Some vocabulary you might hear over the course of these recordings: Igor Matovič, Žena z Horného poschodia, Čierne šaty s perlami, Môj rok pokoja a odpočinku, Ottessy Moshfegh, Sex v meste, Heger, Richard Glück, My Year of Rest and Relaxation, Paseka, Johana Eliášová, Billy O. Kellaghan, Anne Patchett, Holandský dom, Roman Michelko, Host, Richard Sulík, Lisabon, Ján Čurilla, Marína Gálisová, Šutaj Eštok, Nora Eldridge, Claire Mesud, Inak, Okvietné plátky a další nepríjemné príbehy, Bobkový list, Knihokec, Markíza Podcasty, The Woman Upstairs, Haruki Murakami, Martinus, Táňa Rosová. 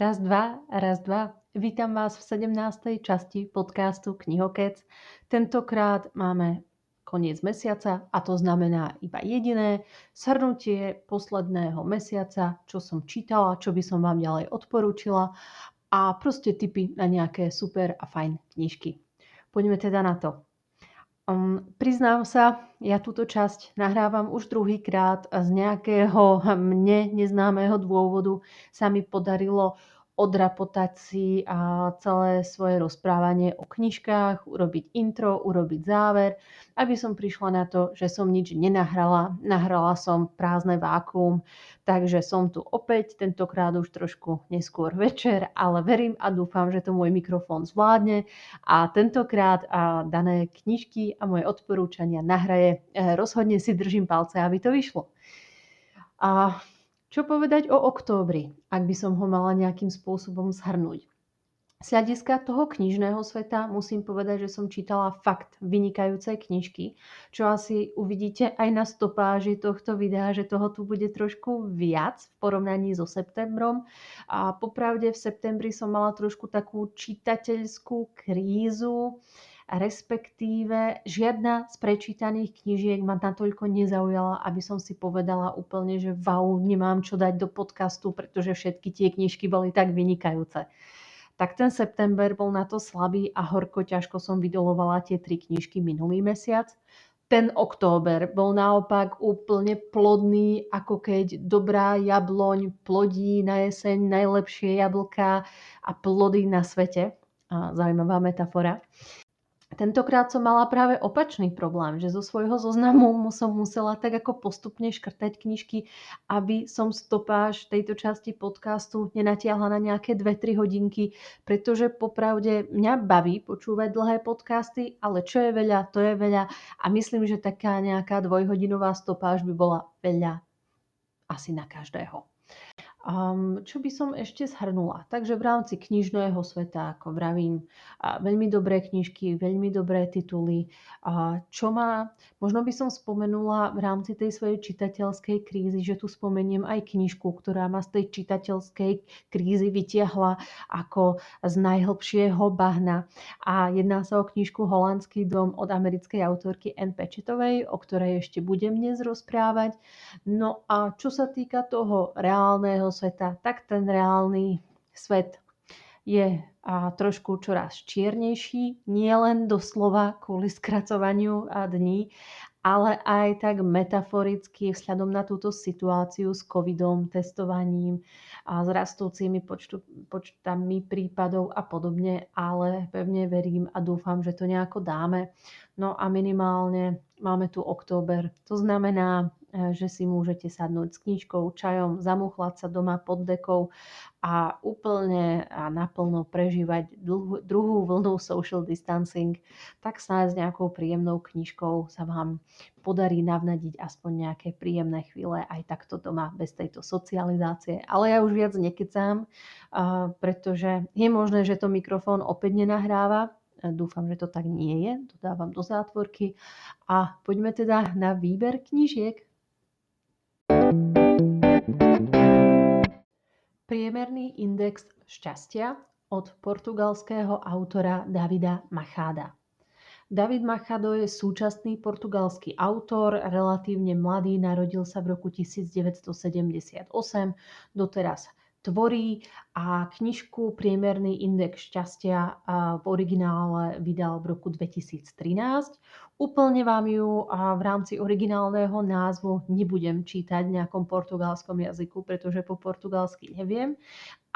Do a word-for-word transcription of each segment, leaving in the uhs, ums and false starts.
Raz, dva, raz, dva. Vítam vás v sedemnástej časti podcastu Knihokec. Tentokrát máme koniec mesiaca a to znamená iba jediné shrnutie posledného mesiaca, čo som čítala, čo by som vám ďalej odporúčila a proste tipy na nejaké super a fajn knižky. Poďme teda na to. Um, priznám sa, ja túto časť nahrávam už druhýkrát a z nejakého mne neznámeho dôvodu sa mi podarilo odrapotať si a celé svoje rozprávanie o knižkách, urobiť intro, urobiť záver, aby som prišla na to, že som nič nenahrala. Nahrala som prázdne vákuum, takže som tu opäť, tentokrát už trošku neskôr večer, ale verím a dúfam, že to môj mikrofón zvládne a tentokrát a dané knižky a moje odporúčania nahraje. Rozhodne si držím palce, aby to vyšlo. A čo povedať o októbri, ak by som ho mala nejakým spôsobom zhrnúť? Z hľadiska toho knižného sveta musím povedať, že som čítala fakt vynikajúce knižky, čo asi uvidíte aj na stopáži tohto videa, že toho tu bude trošku viac v porovnaní so septembrom. A popravde v septembri som mala trošku takú čitateľskú krízu, respektíve žiadna z prečítaných knižiek ma natoľko nezaujala, aby som si povedala úplne, že wow, nemám čo dať do podcastu, pretože všetky tie knižky boli tak vynikajúce. Tak ten september bol na to slabý a horko ťažko som vydolovala tie tri knižky minulý mesiac. Ten október bol naopak úplne plodný, ako keď dobrá jabloň plodí na jeseň najlepšie jablká a plody na svete. A zaujímavá metafora. Tentokrát som mala práve opačný problém, že zo svojho zoznamu som musela tak ako postupne škrtať knižky, aby som stopáž tejto časti podcastu nenatiahla na nejaké dve tri hodinky, pretože popravde mňa baví počúvať dlhé podcasty, ale čo je veľa, to je veľa a myslím, že taká nejaká dvojhodinová stopáž by bola veľa asi na každého. Um, čo by som ešte zhrnula? Takže v rámci knižného sveta, ako vravím, veľmi dobré knižky, veľmi dobré tituly. A čo má, možno by som spomenula v rámci tej svojej čitateľskej krízy, že tu spomeniem aj knižku, ktorá ma z tej čitateľskej krízy vytiahla ako z najhlbšieho bahna. A jedná sa o knižku Holandský dom od americkej autorky Anne Patchettovej, o ktorej ešte budem dnes rozprávať. No a čo sa týka toho reálneho sveta, tak ten reálny svet je a trošku čoraz čiernejší, nielen doslova kvôli skracovaniu a dní, ale aj tak metaforicky vzhľadom na túto situáciu s covidom, testovaním a s rastúcimi počtu, počtami prípadov a podobne, ale pevne verím a dúfam, že to nejako dáme. No a minimálne máme tu október, to znamená, že si môžete sadnúť s knižkou, čajom, zamuchlať sa doma pod dekou a úplne a naplno prežívať dlhu, druhú vlnu social distancing, tak snáď s nejakou príjemnou knižkou sa vám podarí navnadiť aspoň nejaké príjemné chvíle aj takto doma bez tejto socializácie. Ale ja už viac nekecám, pretože je možné, že to mikrofón opäť nenahráva. Dúfam, že to tak nie je. To dávam do zátvorky. A poďme teda na výber knižiek. Priemerný index šťastia od portugalského autora Davida Machada. David Machado je súčasný portugalský autor, relatívne mladý, narodil sa v roku devätnásťsedemdesiatosem, doteraz tvorí a knižku Priemerný index šťastia v originále vydal v roku dvetisíctrinásť. Úplne vám ju v rámci originálneho názvu nebudem čítať v nejakom portugalskom jazyku, pretože po portugalsky neviem,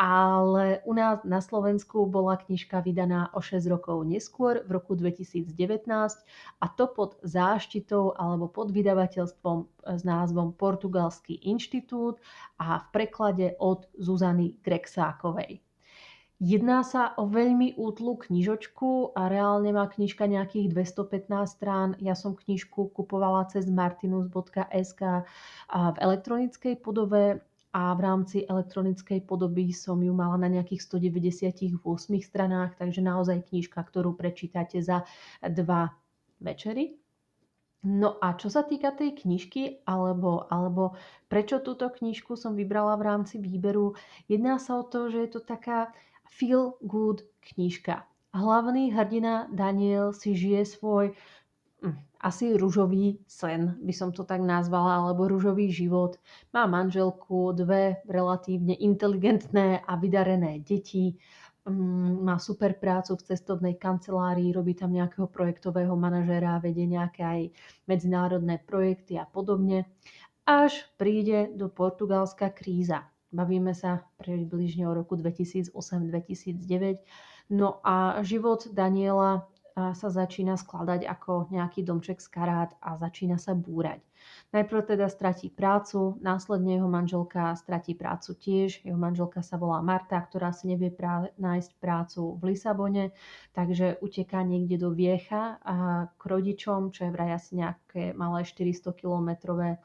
ale u nás na Slovensku bola knižka vydaná o šesť rokov neskôr v roku dvetisícdevätnásť a to pod záštitou alebo pod vydavateľstvom s názvom Portugalský inštitút a v preklade od Zuzany Greksákovej. Jedná sa o veľmi útlu knižočku a reálne má knižka nejakých dvestopätnásť strán. Ja som knižku kupovala cez martinus bodka es ká v elektronickej podobe a v rámci elektronickej podoby som ju mala na nejakých stodeväťdesiatosem stranách, takže naozaj knižka, ktorú prečítate za dva večery. No a čo sa týka tej knižky, alebo, alebo prečo túto knižku som vybrala v rámci výberu, jedná sa o to, že je to taká feel good knižka. Hlavný hrdina Daniel si žije svoj hm, asi ružový sen, by som to tak nazvala, alebo ružový život. Má manželku, dve relatívne inteligentné a vydarené deti. Má super prácu v cestovnej kancelárii, robí tam nejakého projektového manažéra, vedie nejaké aj medzinárodné projekty a podobne. Až príde do Portugalska kríza. Bavíme sa približne o roku dvetisíc osem dvetisíc deväť. No a život Daniela sa začína skladať ako nejaký domček z karát a začína sa búrať. Najprv teda stratí prácu, následne jeho manželka stratí prácu tiež. Jeho manželka sa volá Marta, ktorá si nevie prá- nájsť prácu v Lisabone, takže uteká niekde do Viecha a k rodičom, čo je vraj asi nejaké malé štyristo kilometrové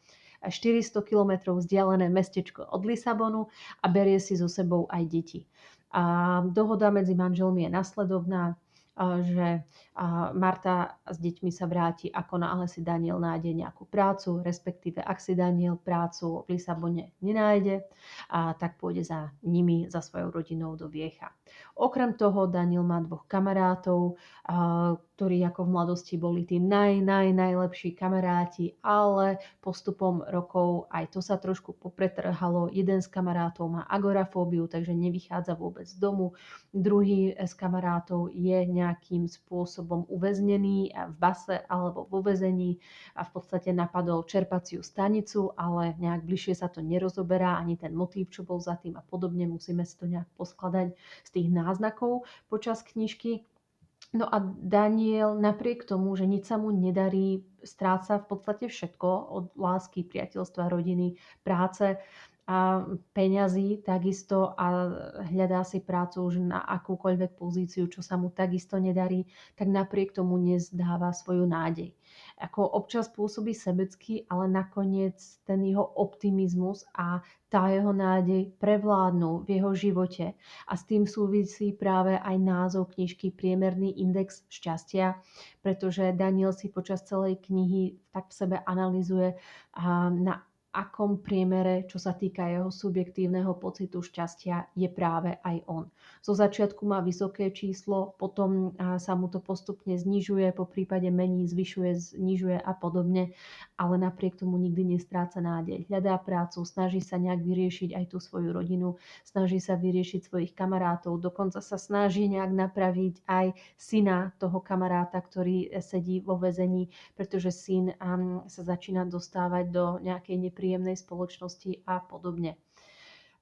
štyristo kilometrov vzdialené mestečko od Lisabonu a berie si so sebou aj deti. A dohoda medzi manželmi je nasledovná, že Marta s deťmi sa vráti, ako náhle si Daniel nájde nejakú prácu, respektíve ak si Daniel prácu v Lisabone nenájde, a tak pôjde za nimi, za svojou rodinou do Viecha. Okrem toho Daniel má dvoch kamarátov, ktorí ako v mladosti boli tí naj, naj, najlepší kamaráti, ale postupom rokov aj to sa trošku popretrhalo. Jeden z kamarátov má agorafóbiu, takže nevychádza vôbec z domu. Druhý z kamarátov je nejakým spôsobom uväznený v base alebo vo väzení a v podstate napadol čerpaciu stanicu, ale nejak bližšie sa to nerozoberá, ani ten motív, čo bol za tým a podobne. Musíme si to nejak poskladať z tých náznakov počas knižky. No a Daniel napriek tomu, že nič sa mu nedarí, stráca v podstate všetko od lásky, priateľstva, rodiny, práce a peňazí takisto a hľadá si prácu už na akúkoľvek pozíciu, čo sa mu takisto nedarí, tak napriek tomu nezdáva svoju nádej. Ako občas pôsobí sebecky, ale nakoniec ten jeho optimizmus a tá jeho nádej prevládnu v jeho živote a s tým súvisí práve aj názov knižky Priemerný index šťastia, pretože Daniel si počas celej knihy tak v sebe analyzuje na akom priemere, čo sa týka jeho subjektívneho pocitu šťastia, je práve aj on. Zo začiatku má vysoké číslo, potom sa mu to postupne znižuje, po prípade mení, zvyšuje, znižuje a podobne, ale napriek tomu nikdy nestráca nádej. Hľadá prácu, snaží sa nejak vyriešiť aj tú svoju rodinu, snaží sa vyriešiť svojich kamarátov, dokonca sa snaží nejak napraviť aj syna toho kamaráta, ktorý sedí vo väzení, pretože syn sa začína dostávať do nejakej nepríjemnej príjemnej spoločnosti a podobne.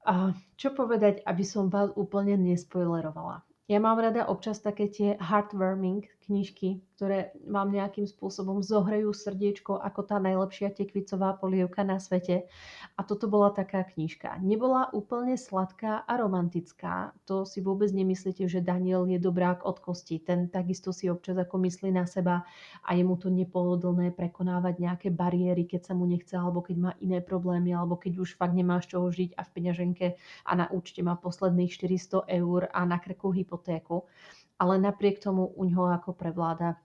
A čo povedať, aby som vás úplne nespoilerovala? Ja mám rada občas také tie heartwarming knižky, ktoré vám nejakým spôsobom zohrejú srdiečko ako tá najlepšia tekvicová polievka na svete. A toto bola taká knižka. Nebola úplne sladká a romantická. To si vôbec nemyslíte, že Daniel je dobrák od kosti. Ten takisto si občas ako myslí na seba a je mu to nepohodlné prekonávať nejaké bariéry, keď sa mu nechce, alebo keď má iné problémy, alebo keď už fakt nemá z čoho žiť a v peňaženke a na účte má posledných štyristo eur a na krku hypotéku. Hypotéku, ale napriek tomu u ňoho ako prevláda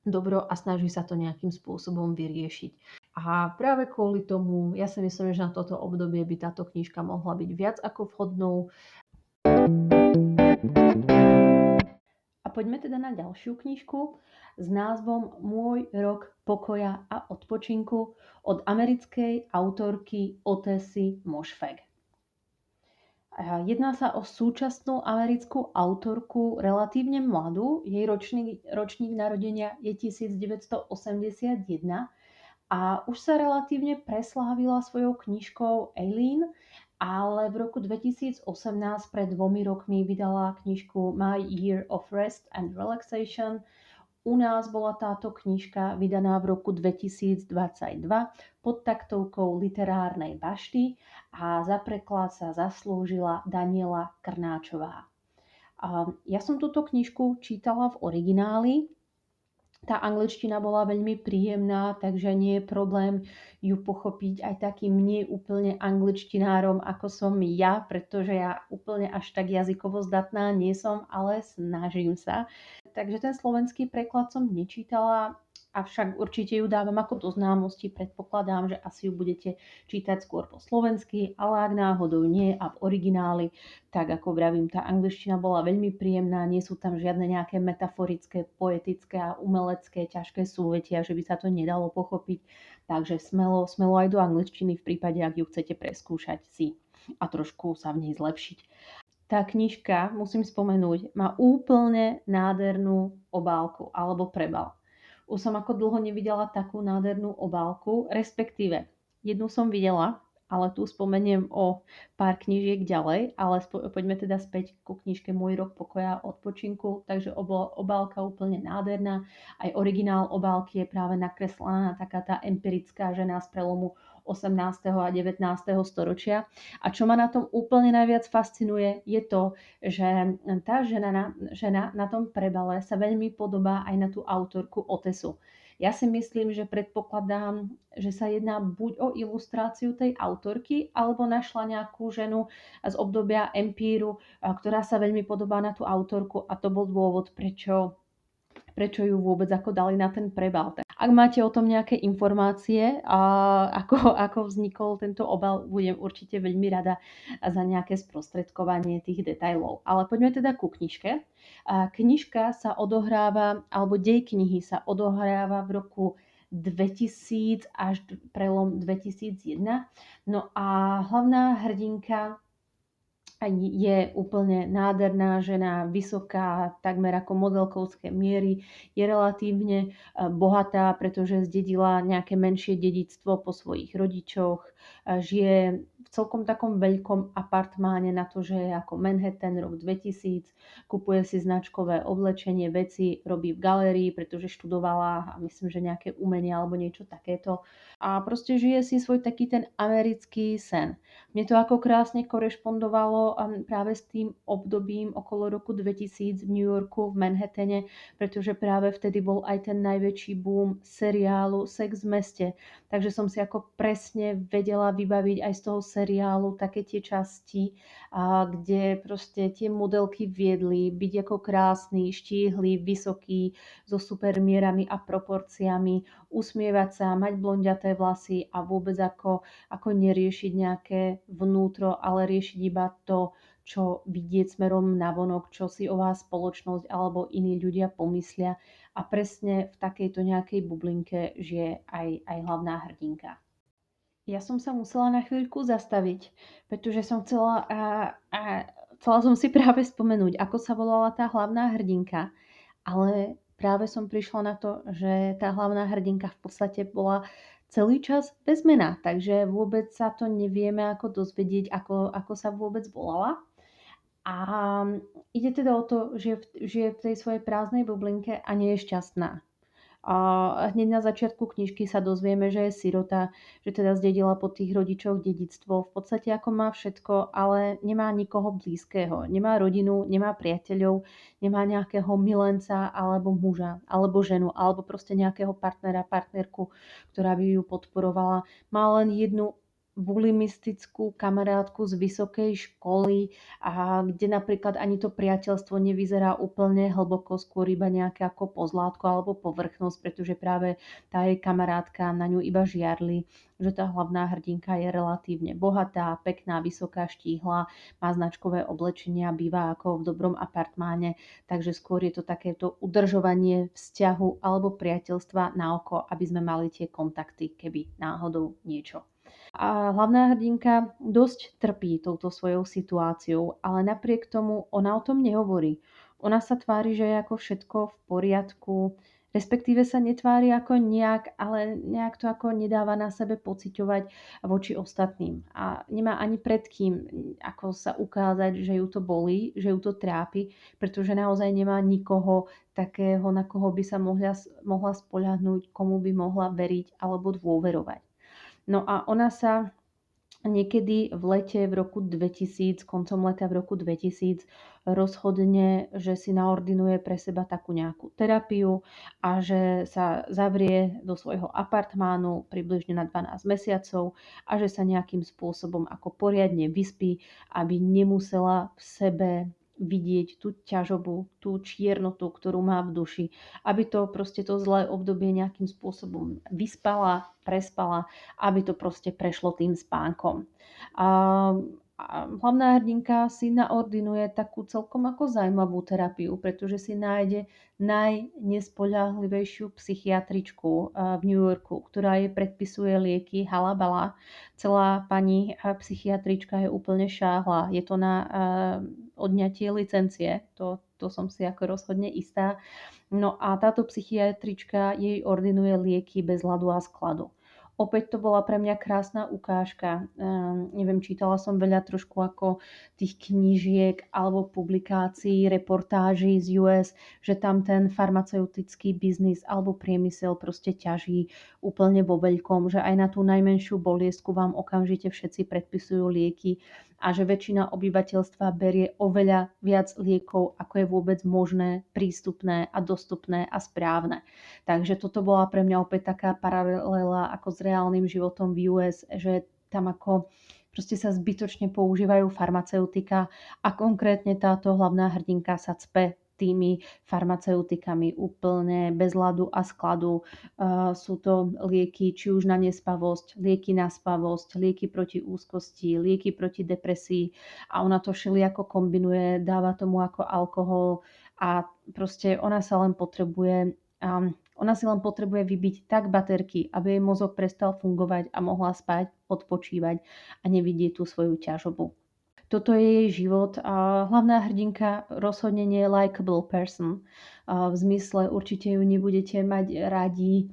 dobro a snaží sa to nejakým spôsobom vyriešiť. A práve kvôli tomu, ja si myslím, že na toto obdobie by táto knižka mohla byť viac ako vhodnou. A poďme teda na ďalšiu knižku s názvom Môj rok pokoja a odpočinku od americkej autorky Ottessy Moshfegh. Jedná sa o súčasnú americkú autorku, relatívne mladú. Jej ročník, ročník narodenia je devätnásť osemdesiatjeden a už sa relatívne preslávila svojou knižkou Eileen, ale v roku dvetisíc osemnásť pred dvomi rokmi vydala knižku My Year of Rest and Relaxation. U nás bola táto knižka vydaná v roku dvetisíc dvadsaťdva pod taktovkou literárnej bašty a za preklad sa zaslúžila Daniela Krnáčová. Ja som túto knižku čítala v origináli. Tá angličtina bola veľmi príjemná, takže nie je problém ju pochopiť aj takým neúplne angličtinárom, ako som ja, pretože ja úplne až tak jazykovo zdatná nie som, ale snažím sa. Takže ten slovenský preklad som nečítala avšak určite ju dávam ako do známosti, predpokladám, že asi ju budete čítať skôr po slovensky, ale ak náhodou nie a v origináli, tak ako vravím, tá angličtina bola veľmi príjemná, nie sú tam žiadne nejaké metaforické, poetické a umelecké ťažké súvetia, že by sa to nedalo pochopiť, takže smelo, smelo aj do angličtiny v prípade, ak ju chcete preskúšať si a trošku sa v nej zlepšiť. Tá knižka, musím spomenúť, má úplne nádhernú obálku alebo prebal. Už som ako dlho nevidela takú nádhernú obálku, respektíve jednu som videla, ale tu spomeniem o pár knižiek ďalej, ale spo- poďme teda späť ku knižke Môj rok pokoja a odpočinku, takže obo- obálka úplne nádherná, aj originál obálky je práve nakreslená taká tá empirická žena z prelomu osemnásteho a devätnásteho storočia. A čo ma na tom úplne najviac fascinuje, je to, že tá žena na, žena na tom prebale sa veľmi podobá aj na tú autorku Ottessu. Ja si myslím, že predpokladám, že sa jedná buď o ilustráciu tej autorky, alebo našla nejakú ženu z obdobia empíru, ktorá sa veľmi podobá na tú autorku, a to bol dôvod, prečo prečo ju vôbec ako dali na ten prebal. Ak máte o tom nejaké informácie, a ako, ako vznikol tento obal, budem určite veľmi rada za nejaké sprostredkovanie tých detailov. Ale poďme teda ku knižke. Knižka sa odohráva, alebo dej knihy sa odohráva v roku dvetisíc až prelom dvetisíc jeden. No a hlavná hrdinka je úplne nádherná žena, vysoká, takmer ako modelkovské miery, je relatívne bohatá, pretože zdedila nejaké menšie dedičstvo po svojich rodičoch, žije v celkom takom veľkom apartmáne na to, že je ako Manhattan, rok dvetisíc, kupuje si značkové oblečenie, veci, robí v galérii, pretože študovala a myslím, že nejaké umenie alebo niečo takéto. A proste žije si svoj taký ten americký sen. Mne to ako krásne korešpondovalo práve s tým obdobím okolo roku dvetisíc v New Yorku, v Manhattane, pretože práve vtedy bol aj ten najväčší boom seriálu Sex v meste. Takže som si ako presne vedela vybaviť aj z toho seriálu také tie časti, kde proste tie modelky viedli byť ako krásny, štíhly, vysoký, so super mierami a proporciami, usmievať sa, mať blondiaté vlasy a vôbec ako, ako neriešiť nejaké vnútro, ale riešiť iba to, čo vidieť smerom navonok, čo si o vás spoločnosť alebo iní ľudia pomyslia, a presne v takejto nejakej bublinke žije aj, aj hlavná hrdinka. Ja som sa musela na chvíľku zastaviť, pretože som chcela, a, a, chcela som si práve spomenúť, ako sa volala tá hlavná hrdinka, ale práve som prišla na to, že tá hlavná hrdinka v podstate bola celý čas bez mena, takže vôbec sa to nevieme ako dozvedieť, ako, ako sa vôbec volala. A ide teda o to, že žije v tej svojej prázdnej bublinke a nie je šťastná. A hneď na začiatku knižky sa dozvieme, že je sirota, že teda zdedila po tých rodičoch dedičstvo. V podstate ako má všetko, ale nemá nikoho blízkeho. Nemá rodinu, nemá priateľov, nemá nejakého milenca alebo muža, alebo ženu, alebo proste nejakého partnera, partnerku, ktorá by ju podporovala. Má len jednu bulimistickú kamarátku z vysokej školy, a kde napríklad ani to priateľstvo nevyzerá úplne hlboko, skôr iba nejaké ako pozlátko alebo povrchnosť, pretože práve tá jej kamarátka na ňu iba žiarli, že tá hlavná hrdinka je relatívne bohatá, pekná, vysoká, štíhla, má značkové oblečenia, býva ako v dobrom apartmáne, takže skôr je to takéto udržovanie vzťahu alebo priateľstva na oko, aby sme mali tie kontakty, keby náhodou niečo. A hlavná hrdinka dosť trpí touto svojou situáciou, ale napriek tomu ona o tom nehovorí. Ona sa tvári, že je ako všetko v poriadku, respektíve sa netvári ako nejak, ale nejak to ako nedáva na sebe pociťovať voči ostatným. A nemá ani pred kým ako sa ukázať, že ju to bolí, že ju to trápi, pretože naozaj nemá nikoho takého, na koho by sa mohla, mohla spoľahnúť, komu by mohla veriť alebo dôverovať. No a ona sa niekedy v lete v roku dvetisíc, koncom leta v roku dvetisíc, rozhodne, že si naordinuje pre seba takú nejakú terapiu a že sa zavrie do svojho apartmánu približne na dvanásť mesiacov a že sa nejakým spôsobom ako poriadne vyspí, aby nemusela v sebe vidieť tú ťažobu, tú čiernotu, ktorú má v duši. Aby to proste to zlé obdobie nejakým spôsobom vyspala, prespala, aby to proste prešlo tým spánkom. A, a hlavná hrdinka si naordinuje takú celkom ako zaujímavú terapiu, pretože si nájde najnespoľahlivejšiu psychiatričku v New Yorku, ktorá jej predpisuje lieky halabala. Celá pani psychiatrička je úplne šáhla. Je to na odňatie licencie, to, to som si ako rozhodne istá. No a táto psychiatrička jej ordinuje lieky bez ľadu a skladu. Opäť to bola pre mňa krásna ukážka. Ehm, neviem, čítala som veľa trošku ako tých knížiek alebo publikácií, reportáží z ú es, že tam ten farmaceutický biznis alebo priemysel proste ťaží úplne vo veľkom, že aj na tú najmenšiu boliesku vám okamžite všetci predpisujú lieky a že väčšina obyvateľstva berie oveľa viac liekov, ako je vôbec možné, prístupné a dostupné a správne. Takže toto bola pre mňa opäť taká paralela ako s reálnym životom v ú es, že tam ako proste sa zbytočne používajú farmaceutika a konkrétne táto hlavná hrdinka sa cpe tými farmaceutikami úplne bez ľadu a skladu. Uh, sú to lieky či už na nespavosť, lieky na spavosť, lieky proti úzkosti, lieky proti depresii a ona to všelijako kombinuje, dáva tomu ako alkohol a proste ona sa len potrebuje... Um, Ona si len potrebuje vybiť tak baterky, aby jej mozog prestal fungovať a mohla spať, odpočívať a nevidieť tú svoju ťažobu. Toto je jej život a hlavná hrdinka rozhodne nie je likeable person. A v zmysle určite ju nebudete mať radi.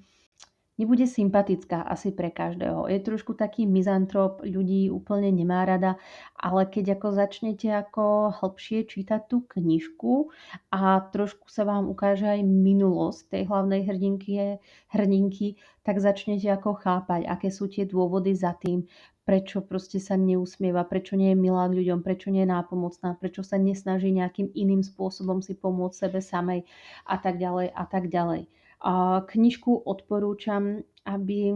Nebude sympatická asi pre každého. Je trošku taký mizantrop, ľudí úplne nemá rada, ale keď ako začnete ako hlbšie čítať tú knižku a trošku sa vám ukáže aj minulosť tej hlavnej hrdinky, hrdinky, tak začnete ako chápať, aké sú tie dôvody za tým, prečo proste sa neusmieva, prečo nie je milá k ľuďom, prečo nie je nápomocná, prečo sa nesnaží nejakým iným spôsobom si pomôcť sebe samej a tak ďalej a tak ďalej. A knižku odporúčam, aby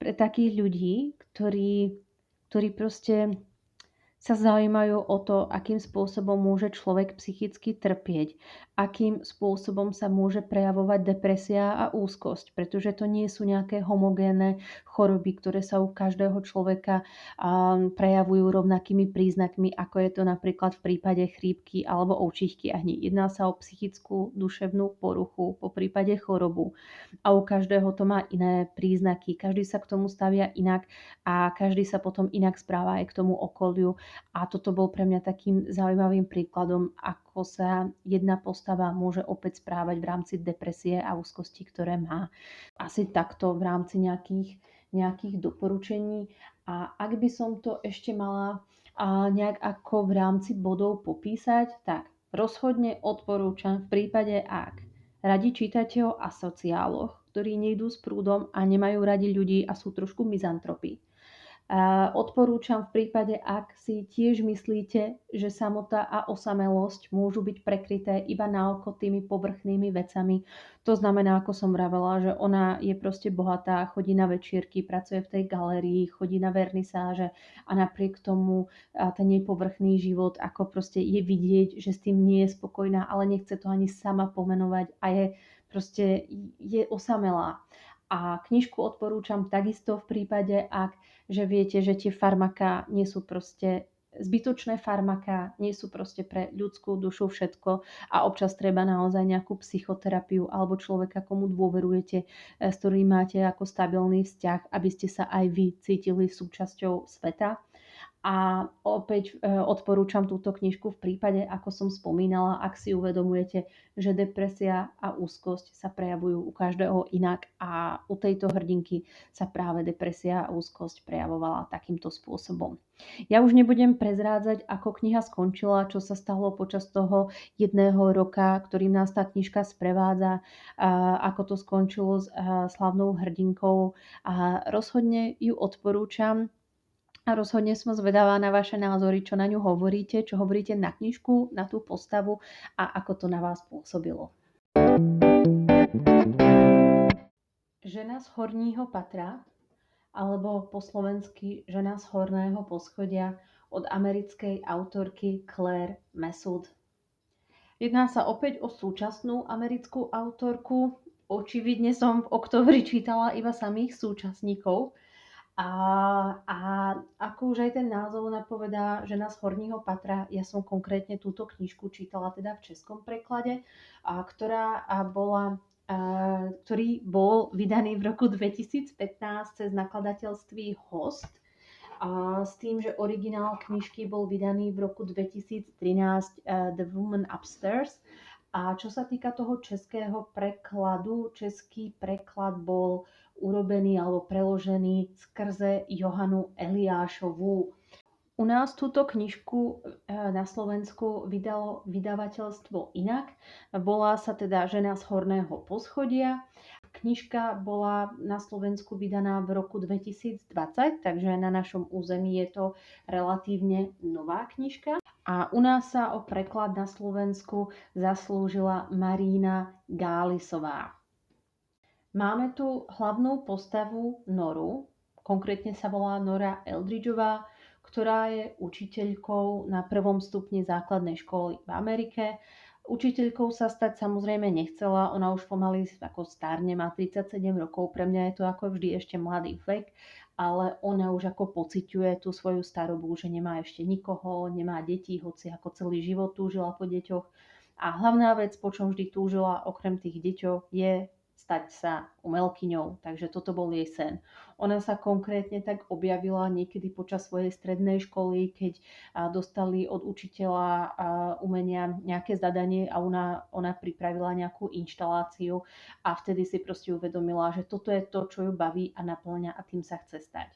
pre takých ľudí, ktorí, ktorí proste sa zaujímajú o to, akým spôsobom môže človek psychicky trpieť, akým spôsobom sa môže prejavovať depresia a úzkosť, pretože to nie sú nejaké homogénne choroby, ktoré sa u každého človeka prejavujú rovnakými príznakmi, ako je to napríklad v prípade chrípky alebo ovčích kiahní. Jedná sa o psychickú duševnú poruchu, po prípade chorobu a u každého to má iné príznaky. Každý sa k tomu stavia inak a každý sa potom inak správa aj k tomu okoliu. A toto bol pre mňa takým zaujímavým príkladom, ako sa jedna postava môže opäť správať v rámci depresie a úzkosti, ktoré má. Asi takto v rámci nejakých, nejakých doporučení. A ak by som to ešte mala nejak ako v rámci bodov popísať, tak rozhodne odporúčam v prípade, ak radi čítate o asociáloch, ktorí nejdú s prúdom a nemajú radi ľudí a sú trošku mizantropy. Odporúčam v prípade, ak si tiež myslíte, že samota a osamelosť môžu byť prekryté iba naoko tými povrchnými vecami. To znamená, ako som vravela, že ona je proste bohatá, chodí na večierky, pracuje v tej galérii, chodí na vernisáže a napriek tomu ten jej povrchný život, ako proste je vidieť, že s tým nie je spokojná, ale nechce to ani sama pomenovať a je proste je osamelá. A knižku odporúčam takisto v prípade, ak že viete, že tie farmaká nie sú proste zbytočné farmaká, nie sú proste pre ľudskú dušu všetko a občas treba naozaj nejakú psychoterapiu alebo človeka, komu dôverujete, s ktorým máte ako stabilný vzťah, aby ste sa aj vy cítili súčasťou sveta. A opäť odporúčam túto knižku v prípade, ako som spomínala, ak si uvedomujete, že depresia a úzkosť sa prejavujú u každého inak a u tejto hrdinky sa práve depresia a úzkosť prejavovala takýmto spôsobom. Ja už nebudem prezrádzať, ako kniha skončila, čo sa stalo počas toho jedného roka, ktorým nás tá knižka sprevádza, ako to skončilo s slavnou hrdinkou a rozhodne ju odporúčam. A rozhodne som zvedavá na vaše názory, čo na ňu hovoríte, čo hovoríte na knižku, na tú postavu a ako to na vás pôsobilo. Žena z horního patra, alebo po slovensky Žena z horného poschodia od americkej autorky Claire Mesud. Jedná sa opäť o súčasnú americkú autorku. Očividne som v októbri čítala iba samých súčasníkov. A, a ako už aj ten názov napovedá, Žena z horného patra, ja som konkrétne túto knižku čítala teda v českom preklade, a ktorá bola, a, ktorý bol vydaný v roku dvetisícpätnásť cez nakladateľství Host. A s tým, že originál knižky bol vydaný v roku dvetisíctrinásť The Woman Upstairs. A čo sa týka toho českého prekladu, český preklad bol urobený alebo preložený skrze Johanu Eliášovú. U nás túto knižku na Slovensku vydalo vydavateľstvo Inak. Volá sa teda Žena z horného poschodia. Knižka bola na Slovensku vydaná v roku dvetisícdvadsať, takže na našom území je to relatívne nová knižka. A u nás sa o preklad na Slovensku zaslúžila Marína Gálisová. Máme tu hlavnú postavu Noru, konkrétne sa volá Nora Eldridgeová, ktorá je učiteľkou na prvom stupni základnej školy v Amerike. Učiteľkou sa stať samozrejme nechcela, ona už pomaly ako starne, má tridsaťsedem rokov, pre mňa je to ako vždy ešte mladý vek, ale ona už ako pociťuje tú svoju starobu, že nemá ešte nikoho, nemá detí, hoci ako celý život túžila po deťoch. A hlavná vec, po čom vždy túžila okrem tých deťov, je stať sa umelkyňou, takže toto bol jej sen. Ona sa konkrétne tak objavila niekedy počas svojej strednej školy, keď dostali od učiteľa umenia nejaké zadanie a ona, ona pripravila nejakú inštaláciu a vtedy si proste uvedomila, že toto je to, čo ju baví a naplňa a tým sa chce stať.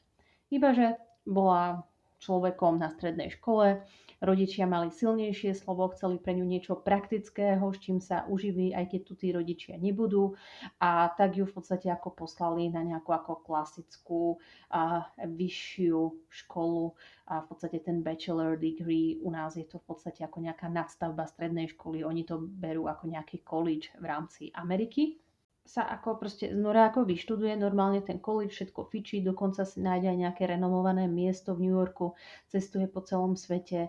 Ibaže bola človekom na strednej škole, rodičia mali silnejšie slovo, chceli pre ňu niečo praktického, s čím sa uživí, aj keď tu tí rodičia nebudú. A tak ju v podstate ako poslali na nejakú ako klasickú a, vyššiu školu. A v podstate ten bachelor degree, u nás je to v podstate ako nejaká nadstavba strednej školy. Oni to berú ako nejaký college v rámci Ameriky. Sa ako proste Nora ako vyštuduje normálne ten college, všetko fičí, dokonca si nájde aj nejaké renomované miesto v New Yorku, cestuje po celom svete,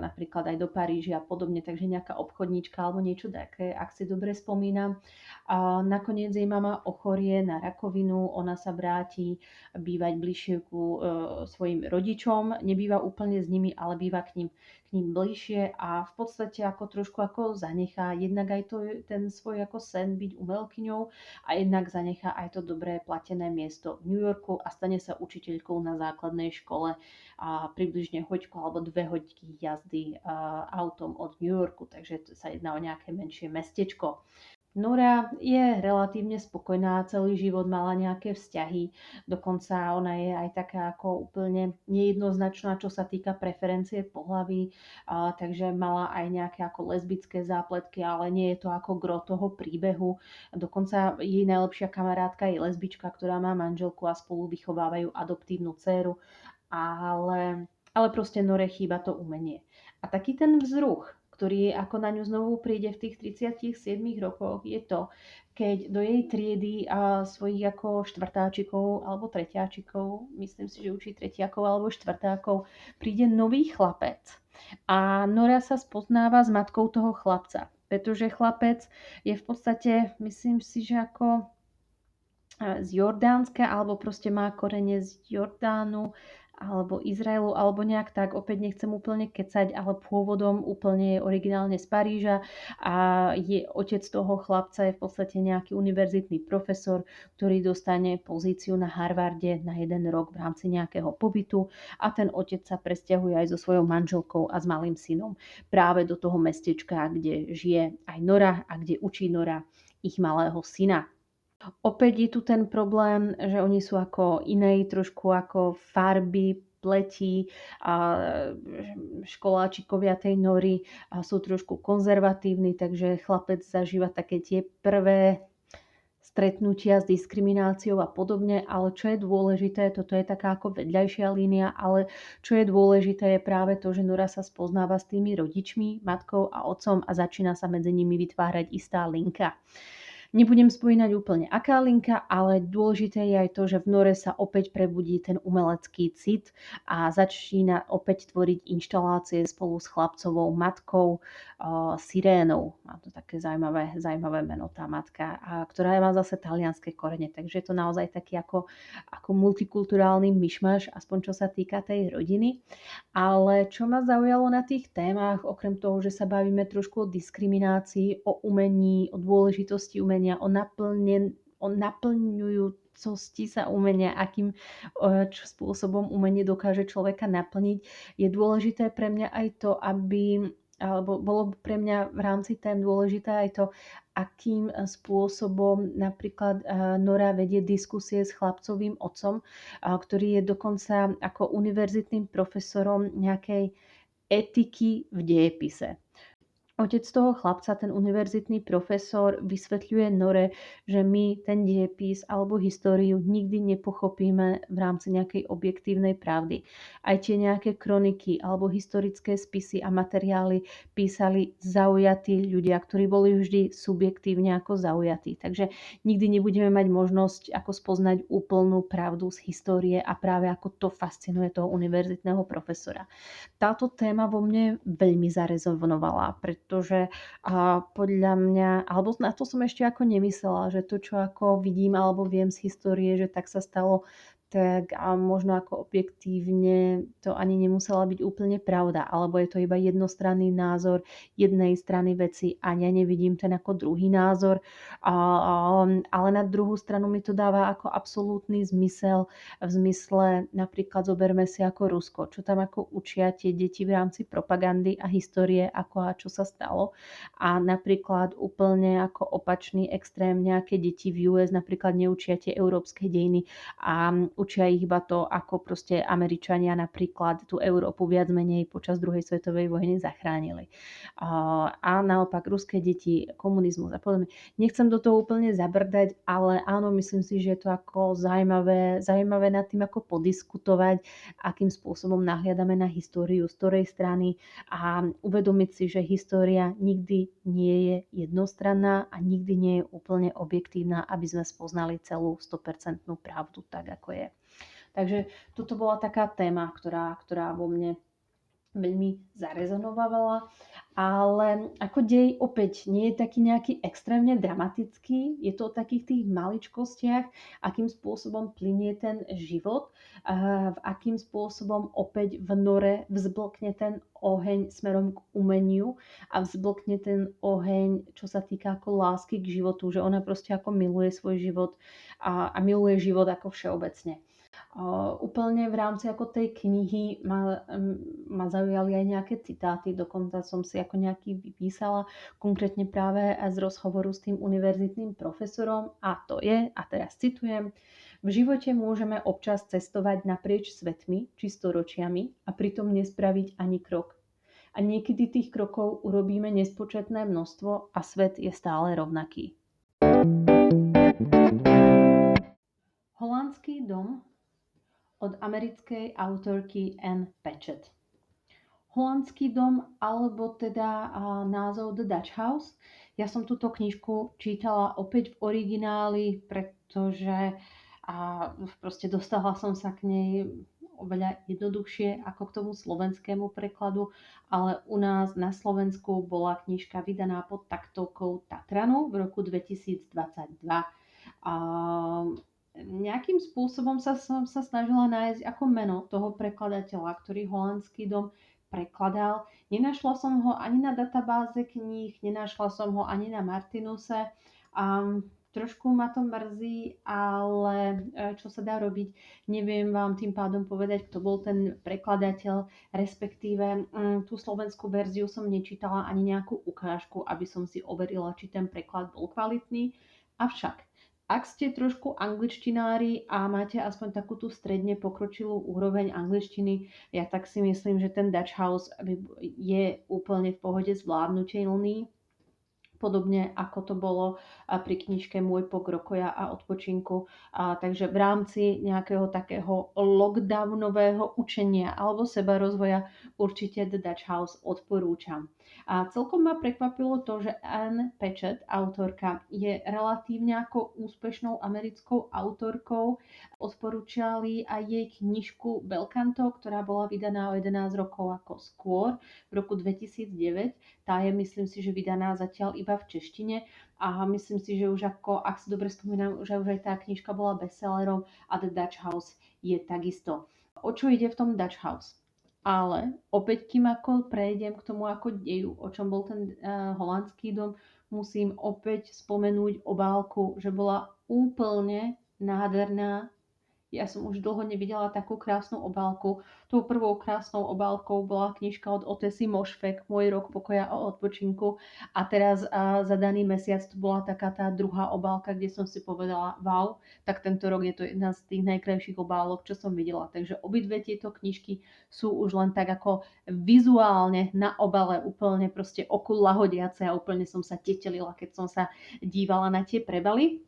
napríklad aj do Paríža a podobne, takže nejaká obchodníčka alebo niečo také, ak si dobre spomínam. A nakoniec jej mama ochorie na rakovinu, ona sa vráti bývať bližšie ku svojim rodičom, nebýva úplne s nimi, ale býva k ním k ním bližšie a v podstate ako trošku ako zanechá jednak aj to, ten svoj ako sen byť umelkyňou a jednak zanechá aj to dobré platené miesto v New Yorku a stane sa učiteľkou na základnej škole a približne hoďku alebo dve hoďky jazdy autom od New Yorku, takže sa jedná o nejaké menšie mestečko. Nora je relatívne spokojná, celý život mala nejaké vzťahy, dokonca ona je aj taká ako úplne nejednoznačná, čo sa týka preferencie pohlaví, a, takže mala aj nejaké ako lesbické zápletky, ale nie je to ako gro toho príbehu. Dokonca jej najlepšia kamarátka je lesbička, ktorá má manželku a spolu vychovávajú adoptívnu dcéru, ale, ale proste Nore chýba to umenie. A taký ten vzruch, ktorý ako na ňu znovu príde v tých tridsiatich siedmich rokoch, je to, keď do jej triedy a svojich ako štvrtáčikov alebo tretiáčikov, myslím si, že učí tretiákov alebo štvrtákov, príde nový chlapec. A Nora sa spoznáva s matkou toho chlapca, pretože chlapec je v podstate, myslím si, že ako z Jordánska, alebo proste má korene z Jordánu, alebo Izraelu, alebo nejak tak, opäť nechcem úplne kecať, ale pôvodom úplne je originálne z Paríža a je otec toho chlapca, je v podstate nejaký univerzitný profesor, ktorý dostane pozíciu na Harvarde na jeden rok v rámci nejakého pobytu a ten otec sa presťahuje aj so svojou manželkou a s malým synom práve do toho mestečka, kde žije aj Nora a kde učí Nora ich malého syna. Opäť je tu ten problém, že oni sú ako inej, trošku ako farby, pleti a školáčikovia tej Nory a sú trošku konzervatívni, takže chlapec zažíva také tie prvé stretnutia s diskrimináciou a podobne, ale čo je dôležité, toto je taká ako vedľajšia línia, ale čo je dôležité je práve to, že Nora sa spoznáva s tými rodičmi, matkou a otcom a začína sa medzi nimi vytvárať istá linka. Nebudem spomínať úplne aká linka, ale dôležité je aj to, že v Nore sa opäť prebudí ten umelecký cit a začína opäť tvoriť inštalácie spolu s chlapcovou matkou uh, Sirénou. Má to také zaujímavé, zaujímavé meno tá matka, a ktorá má zase talianske korene, takže je to naozaj taký ako, ako multikulturálny myšmaš, aspoň čo sa týka tej rodiny. Ale čo ma zaujalo na tých témach, okrem toho, že sa bavíme trošku o diskriminácii, o umení, o dôležitosti umenia, o naplnen, o naplňujú costi sa umenia, akým čo spôsobom umenie dokáže človeka naplniť. Je dôležité pre mňa aj to, aby, alebo bolo pre mňa v rámci tém dôležité aj to, akým spôsobom napríklad Nora vedie diskusie s chlapcovým otcom, ktorý je dokonca ako univerzitným profesorom nejakej etiky v dejepise. Otec toho chlapca, ten univerzitný profesor, vysvetľuje Nore, že my ten diepis alebo históriu nikdy nepochopíme v rámci nejakej objektívnej pravdy. Aj tie nejaké kroniky alebo historické spisy a materiály písali zaujatí ľudia, ktorí boli vždy subjektívne ako zaujatí. Takže nikdy nebudeme mať možnosť ako spoznať úplnú pravdu z histórie, a práve ako to fascinuje toho univerzitného profesora. Táto téma vo mne veľmi zarezonovala, pretože pretože podľa mňa, alebo na to som ešte ako nemyslela, že to, čo ako vidím alebo viem z histórie, že tak sa stalo, tak a možno ako objektívne to ani nemusela byť úplne pravda, alebo je to iba jednostranný názor jednej strany veci a ja nevidím ten ako druhý názor, a, a, ale na druhú stranu mi to dáva ako absolútny zmysel v zmysle, napríklad zoberme si ako Rusko, čo tam ako učia tie deti v rámci propagandy a histórie, ako a čo sa stalo, a napríklad úplne ako opačný extrém nejaké deti v ú es napríklad neučia tie európske dejiny a učia ich iba to, ako proste Američania napríklad tú Európu viac menej počas druhej svetovej vojny zachránili. A naopak ruské deti, komunizmus a podobne. Nechcem do toho úplne zabrdať, ale áno, myslím si, že je to ako zaujímavé, zaujímavé nad tým ako podiskutovať, akým spôsobom nahliadame na históriu, z ktorej strany, a uvedomiť si, že história nikdy nie je jednostranná a nikdy nie je úplne objektívna, aby sme spoznali celú sto percent pravdu tak, ako je. Takže toto bola taká téma, ktorá, ktorá vo mne veľmi zarezonovala, ale ako dej opäť nie je taký nejaký extrémne dramatický, je to o takých tých maličkostiach, akým spôsobom plynie ten život, v akým spôsobom opäť v Nore vzblkne ten oheň smerom k umeniu a vzblkne ten oheň, čo sa týka ako lásky k životu, že ona proste ako miluje svoj život a, a miluje život ako všeobecne. Uh, úplne v rámci ako tej knihy ma, ma zaujali aj nejaké citáty, dokonca som si ako nejaký vypísala, konkrétne práve z rozhovoru s tým univerzitným profesorom, a to je, a teraz citujem: "V živote môžeme občas cestovať naprieč svetmi či storočiami a pritom nespraviť ani krok. A niekedy tých krokov urobíme nespočetné množstvo a svet je stále rovnaký." Holandský dom od americkej autorky Anne Patchett. Holandský dom, alebo teda názov The Dutch House. Ja som túto knižku čítala opäť v origináli, pretože a, proste dostala som sa k nej oveľa jednoduchšie ako k tomu slovenskému prekladu, ale u nás na Slovensku bola knižka vydaná pod taktovkou Tatranu v roku dvetisícdvadsaťdva. A nejakým spôsobom sa, som sa snažila nájsť ako meno toho prekladateľa, ktorý Holandský dom prekladal. Nenašla som ho ani na databáze kníh, nenašla som ho ani na Martinuse. Um, trošku ma to mrzí, ale čo sa dá robiť, neviem vám tým pádom povedať, kto bol ten prekladateľ, respektíve um, tú slovenskú verziu som nečítala ani nejakú ukážku, aby som si overila, či ten preklad bol kvalitný. Avšak ak ste trošku angličtinári a máte aspoň takú tú stredne pokročilú úroveň angličtiny, ja tak si myslím, že ten Dutch House je úplne v pohode zvládnutelný. podobne ako to bolo pri knižke Môj rok pokoja a odpočinku. A takže v rámci nejakého takého lockdownového učenia alebo sebarozvoja určite The Dutch House odporúčam. A celkom ma prekvapilo to, že Anne Patchett, autorka, je relatívne ako úspešnou americkou autorkou. Odporúčali aj jej knižku Belcanto, ktorá bola vydaná o jedenásť rokov ako skôr, v roku dvetisícdeväť. Tá je, myslím si, že vydaná zatiaľ iba v češtine a myslím si, že už ako, ak si dobre spomínam, že už aj tá knižka bola bestsellerom a The Dutch House je takisto. O čo ide v tom Dutch House? Ale opäť, kým ako prejdem k tomu ako deju, o čom bol ten uh, holandský dom, musím opäť spomenúť obálku, že bola úplne nádherná. Ja som už dlho nevidela takú krásnu obálku. Tou prvou krásnou obálkou bola knižka od Ottessy Moshfegh Môj rok pokoja a odpočinku. A teraz a za daný mesiac to bola taká tá druhá obálka, kde som si povedala, wow, tak tento rok je to jedna z tých najkrajších obálok, čo som videla. Takže obidve tieto knižky sú už len tak ako vizuálne na obale úplne proste oku lahodiace a úplne som sa tetelila, keď som sa dívala na tie prebaly.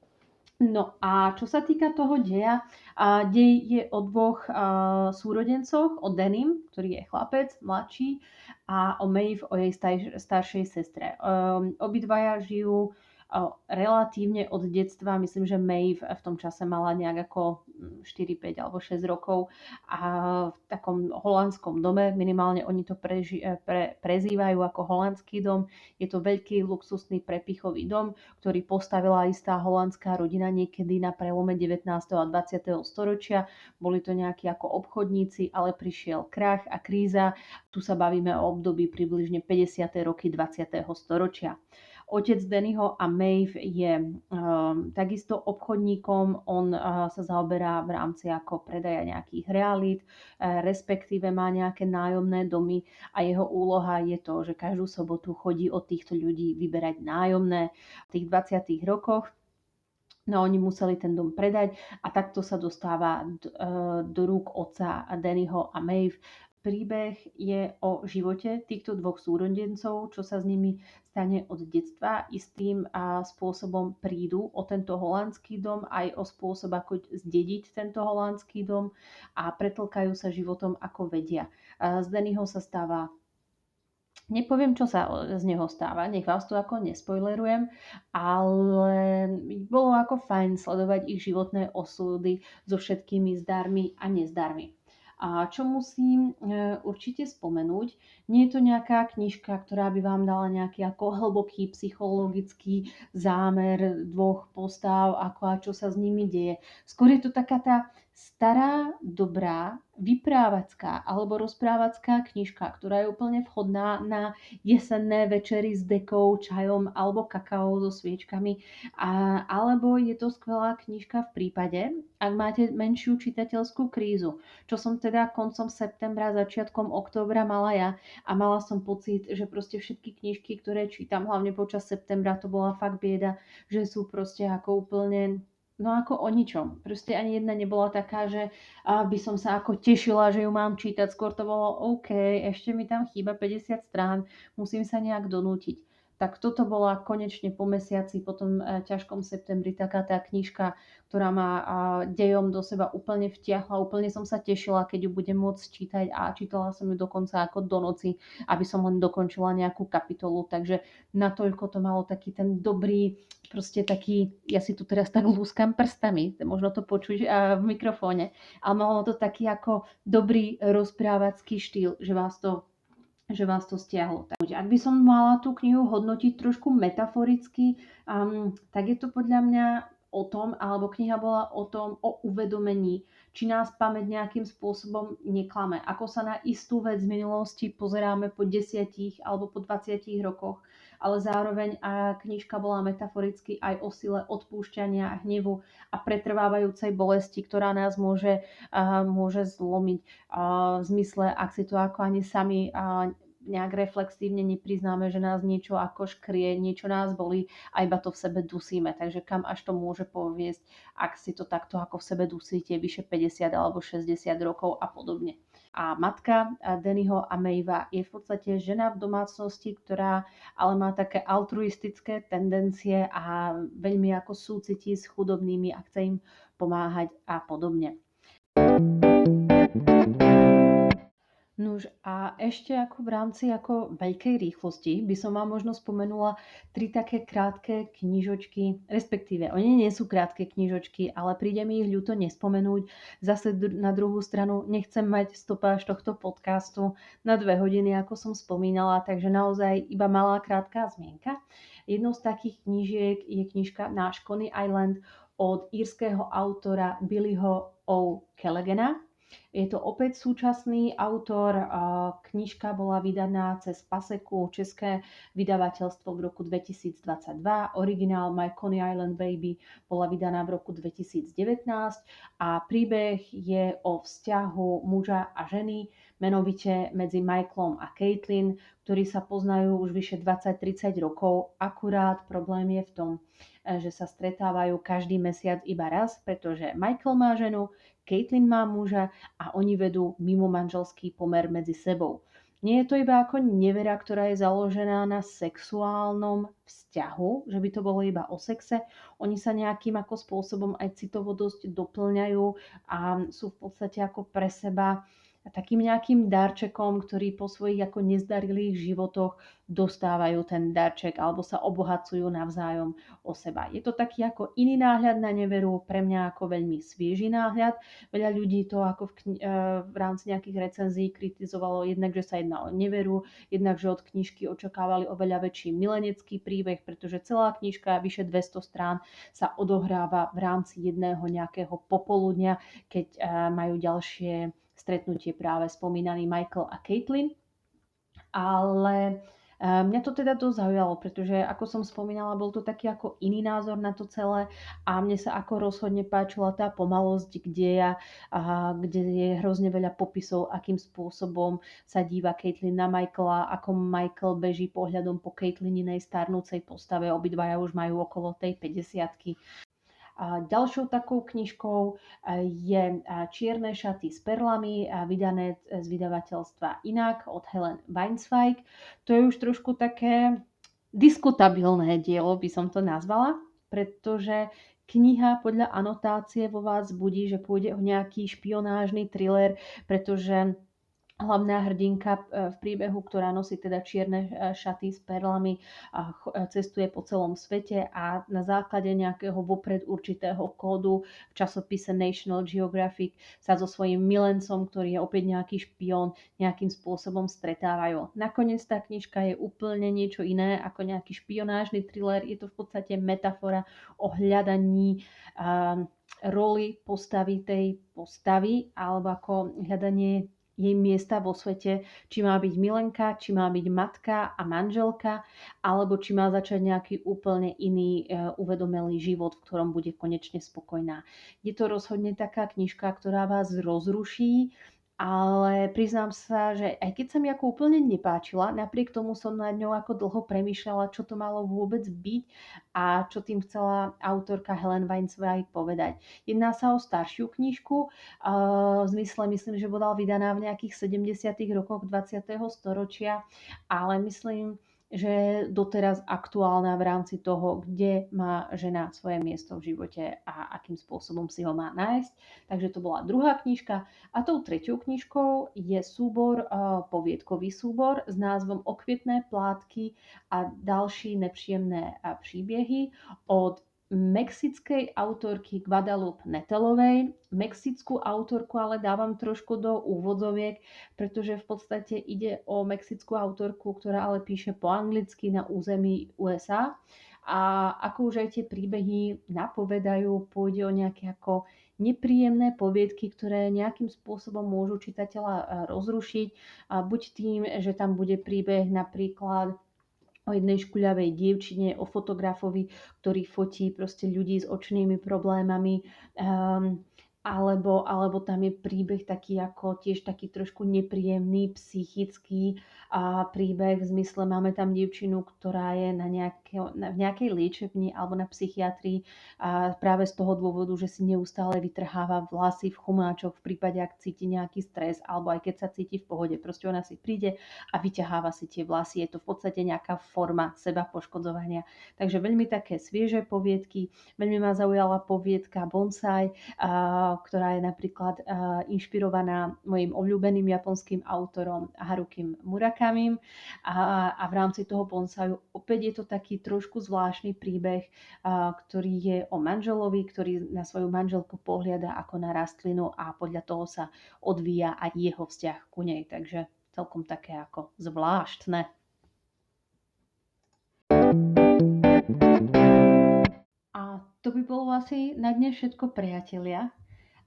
No a čo sa týka toho deja, dej je o dvoch uh, súrodencoch, o Danym, ktorý je chlapec, mladší, a o Maeve, o jej staj, staršej sestre. Um, obidvaja žijú uh, relatívne od detstva, myslím, že Maeve v tom čase mala nejak ako štyri, päť alebo šesť rokov a v takom holandskom dome, minimálne oni to preži, pre, prezývajú ako holandský dom. Je to veľký luxusný prepichový dom, ktorý postavila istá holandská rodina niekedy na prelome devätnásteho a dvadsiateho storočia. Boli to nejakí ako obchodníci, ale prišiel krach a kríza. Tu sa bavíme o období približne päťdesiate roky dvadsiateho storočia. Otec Dannyho a Maeve je um, takisto obchodníkom, on uh, sa zaoberá v rámci ako predaja nejakých realít, uh, respektíve má nejaké nájomné domy a jeho úloha je to, že každú sobotu chodí od týchto ľudí vyberať nájomné v tých dvadsiatych rokoch. No oni museli ten dom predať a takto sa dostáva d- do rúk otca Dannyho a Maeve. Príbeh je o živote týchto dvoch súrodencov, čo sa s nimi stane od detstva. Istým spôsobom prídu o tento holandský dom, aj o spôsob, ako zdediť tento holandský dom a pretlkajú sa životom, ako vedia. Z Dannyho sa stáva... Nepoviem, čo sa z neho stáva, nech vás to ako nespoilerujem, ale bolo ako fajn sledovať ich životné osúdy so všetkými zdarmi a nezdarmi. A čo musím určite spomenúť, nie je to nejaká knižka, ktorá by vám dala nejaký ako hlboký psychologický zámer dvoch postav, ako a čo sa s nimi deje. Skôr je to taká tá stará, dobrá, vyprávacká alebo rozprávacká knižka, ktorá je úplne vhodná na jesenné večery s dekou, čajom alebo kakao so sviečkami. A, alebo je to skvelá knižka v prípade, ak máte menšiu čitateľskú krízu, čo som teda koncom septembra, začiatkom októbra mala ja a mala som pocit, že proste všetky knižky, ktoré čítam, hlavne počas septembra, to bola fakt bieda, že sú proste ako úplne... No ako o ničom. Proste ani jedna nebola taká, že by som sa ako tešila, že ju mám čítať. Skôr to bolo OK, ešte mi tam chýba päťdesiat strán, musím sa nejak donútiť. Tak toto bola konečne po mesiaci, po tom ťažkom septembri, taká tá knižka, ktorá ma dejom do seba úplne vtiahla. Úplne som sa tešila, keď ju budem môcť čítať a čítala som ju dokonca ako do noci, aby som len dokončila nejakú kapitolu. Takže natoľko to malo taký ten dobrý, proste taký, ja si tu teraz tak lúskam prstami, možno to počuť v mikrofóne, ale malo to taký ako dobrý rozprávacký štýl, že vás to... že vás to stiahlo. Ak by som mala tú knihu hodnotiť trošku metaforicky, um, tak je to podľa mňa o tom, alebo kniha bola o tom, o uvedomení, či nás pamäť nejakým spôsobom neklame. Ako sa na istú vec z minulosti pozeráme po desiatich alebo po dvaciatich rokoch, ale zároveň a knižka bola metaforicky aj o sile odpúšťania, hnevu a pretrvávajúcej bolesti, ktorá nás môže, uh, môže zlomiť uh, v zmysle, ak si to ako ani sami uh, nejak reflexívne nepriznáme, že nás niečo ako škrie, niečo nás bolí a iba to v sebe dusíme. Takže kam až to môže poviesť, ak si to takto ako v sebe dusíte vyše päťdesiat alebo šesťdesiat rokov a podobne. A matka Dannyho a Mayva je v podstate žena v domácnosti, ktorá ale má také altruistické tendencie a veľmi ako súcití s chudobnými a chce im pomáhať a podobne. Nuž a ešte ako v rámci ako veľkej rýchlosti by som vám možno spomenula tri také krátke knižočky, respektíve oni nie sú krátke knižočky, ale príde mi ich ľúto nespomenúť. Zase na druhú stranu nechcem mať stopáž tohto podcastu na dve hodiny, ako som spomínala, takže naozaj iba malá krátka zmienka. Jednou z takých knížiek je knižka Náš Coney Island od írskeho autora Billyho O. Kellaghana. Je to opäť súčasný autor, knižka bola vydaná cez Paseku, české vydavateľstvo v roku dvetisícdvadsaťdva, originál My Coney Island Baby bola vydaná v roku dvetisícdevätnásť a príbeh je o vzťahu muža a ženy, menovite medzi Michaelom a Caitlin, ktorí sa poznajú už vyše dvadsať tridsať rokov, akurát problém je v tom, že sa stretávajú každý mesiac iba raz, pretože Michael má ženu, Caitlin má muža a oni vedú mimomanželský pomer medzi sebou. Nie je to iba ako nevera, ktorá je založená na sexuálnom vzťahu, že by to bolo iba o sexe. Oni sa nejakým ako spôsobom aj citovo dosť doplňajú a sú v podstate ako pre seba takým nejakým darčekom, ktorý po svojich ako nezdarilých životoch dostávajú ten darček alebo sa obohacujú navzájom o seba. Je to taký ako iný náhľad na neveru, pre mňa ako veľmi svieži náhľad. Veľa ľudí to ako v, kni- v rámci nejakých recenzií kritizovalo jednak, že sa jedná o neveru, jednak, že od knižky očakávali oveľa väčší milenecký príbeh, pretože celá knižka vyše dvesto strán sa odohráva v rámci jedného nejakého popoludňa, keď majú ďalšie stretnutie práve spomínaný Michael a Caitlin. Ale mňa to teda dosť zaujalo, pretože ako som spomínala, bol to taký ako iný názor na to celé a mne sa ako rozhodne páčila tá pomalosť, kde, ja, a, kde je hrozne veľa popisov, akým spôsobom sa díva Caitlin na Michaela, ako Michael beží pohľadom po Caitlininej starnúcej postave, obidvaja už majú okolo tej päťdesiatky. A ďalšou takou knižkou je Čierne šaty s perlami, vydané z vydavateľstva Inak od Helen Weinzweig. To je už trošku také diskutabilné dielo, by som to nazvala, pretože kniha podľa anotácie vo vás budí, že pôjde o nejaký špionážny thriller, pretože hlavná hrdinka v príbehu, ktorá nosí teda čierne šaty s perlami, cestuje po celom svete a na základe nejakého vopred určitého kódu v časopise National Geographic sa so svojím milencom, ktorý je opäť nejaký špión, nejakým spôsobom stretávajú. Nakoniec tá knižka je úplne niečo iné ako nejaký špionážny thriller. Je to v podstate metafora o hľadaní uh, roli postavy tej postavy alebo ako hľadanie jej miesta vo svete, či má byť milenka, či má byť matka a manželka, alebo či má začať nejaký úplne iný e, uvedomelý život, v ktorom bude konečne spokojná. Je to rozhodne taká knižka, ktorá vás rozruší, ale priznám sa, že aj keď sa mi ako úplne nepáčila, napriek tomu som nad ňou ako dlho premýšľala, čo to malo vôbec byť a čo tým chcela autorka Helen Weinzweig povedať. Jedná sa o staršiu knižku, v zmysle myslím, že bola vydaná v nejakých sedemdesiatych rokoch dvadsiateho storočia, ale myslím, že je doteraz aktuálna v rámci toho, kde má žena svoje miesto v živote a akým spôsobom si ho má nájsť. Takže to bola druhá knižka. A tou treťou knižkou je súbor, poviedkový súbor s názvom Okvietné plátky a další nepríjemné príbehy od mexickej autorky Guadalupe Nettelovej. Mexickú autorku ale dávam trošku do úvodzoviek, pretože v podstate ide o mexickú autorku, ktorá ale píše po anglicky na území U S A. A ako už aj tie príbehy napovedajú, pôjde o nejaké ako nepríjemné poviedky, ktoré nejakým spôsobom môžu čitateľa rozrušiť. A buď tým, že tam bude príbeh napríklad o jednej škuľavej dievčine, o fotografovi, ktorý fotí proste ľudí s očnými problémami, um, Alebo, alebo tam je príbeh taký ako tiež taký trošku nepríjemný, psychický a príbeh v zmysle máme tam dievčinu, ktorá je na nejaké, na, v nejakej liečebni alebo na psychiatrii a práve z toho dôvodu, že si neustále vytrháva vlasy v chumáčoch v prípade, ak cíti nejaký stres alebo aj keď sa cíti v pohode. Proste ona si príde a vyťaháva si tie vlasy. Je to v podstate nejaká forma seba poškodzovania. Takže veľmi také svieže poviedky. Veľmi ma zaujala poviedka Bonsai, a ktorá je napríklad uh, inšpirovaná mojim obľúbeným japonským autorom Harukim Murakamim. A, a v rámci toho bonsaju opäť je to taký trošku zvláštny príbeh, uh, ktorý je o manželovi, ktorý na svoju manželku pohliada ako na rastlinu a podľa toho sa odvíja aj jeho vzťah ku nej. Takže celkom také ako zvláštne. A to by bolo asi na dnes všetko, priatelia.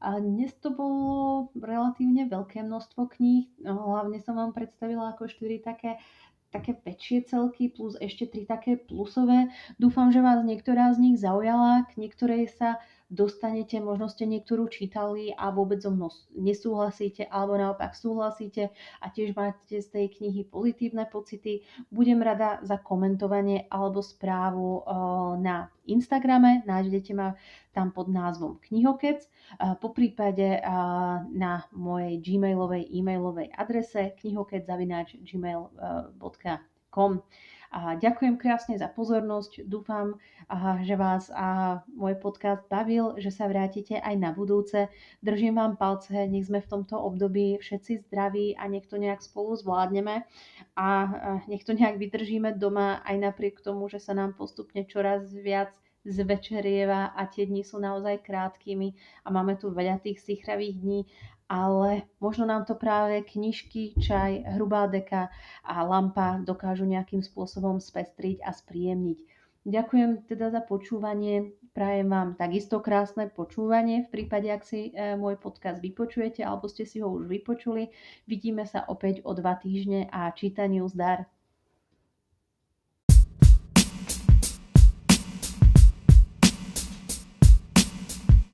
A dnes to bolo relatívne veľké množstvo kníh, hlavne som vám predstavila ako štyri také, také väčšie celky plus ešte tri také plusové. Dúfam, že vás niektorá z nich zaujala, k niektorej sa dostanete, možno ste niektorú čítali a vôbec so mnou nesúhlasíte alebo naopak súhlasíte a tiež máte z tej knihy pozitívne pocity. Budem rada za komentovanie alebo správu na Instagrame, nájdete ma tam pod názvom Knihokec, po prípade na mojej gmailovej e-mailovej adrese knihokec zavináč gmail bodka com. A ďakujem krásne za pozornosť, dúfam, že vás a môj podcast bavil, že sa vrátite aj na budúce. Držím vám palce, nech sme v tomto období všetci zdraví a nech to nejak spolu zvládneme a nech to nejak vydržíme doma aj napriek tomu, že sa nám postupne čoraz viac zvečerieva a tie dni sú naozaj krátkými a máme tu veľa tých sichravých dní. Ale možno nám to práve knižky, čaj, hrubá deka a lampa dokážu nejakým spôsobom spestriť a spríjemniť. Ďakujem teda za počúvanie, prajem vám takisto krásne počúvanie v prípade, ak si môj podcast vypočujete alebo ste si ho už vypočuli. Vidíme sa opäť o dva týždne a čítaniu zdar.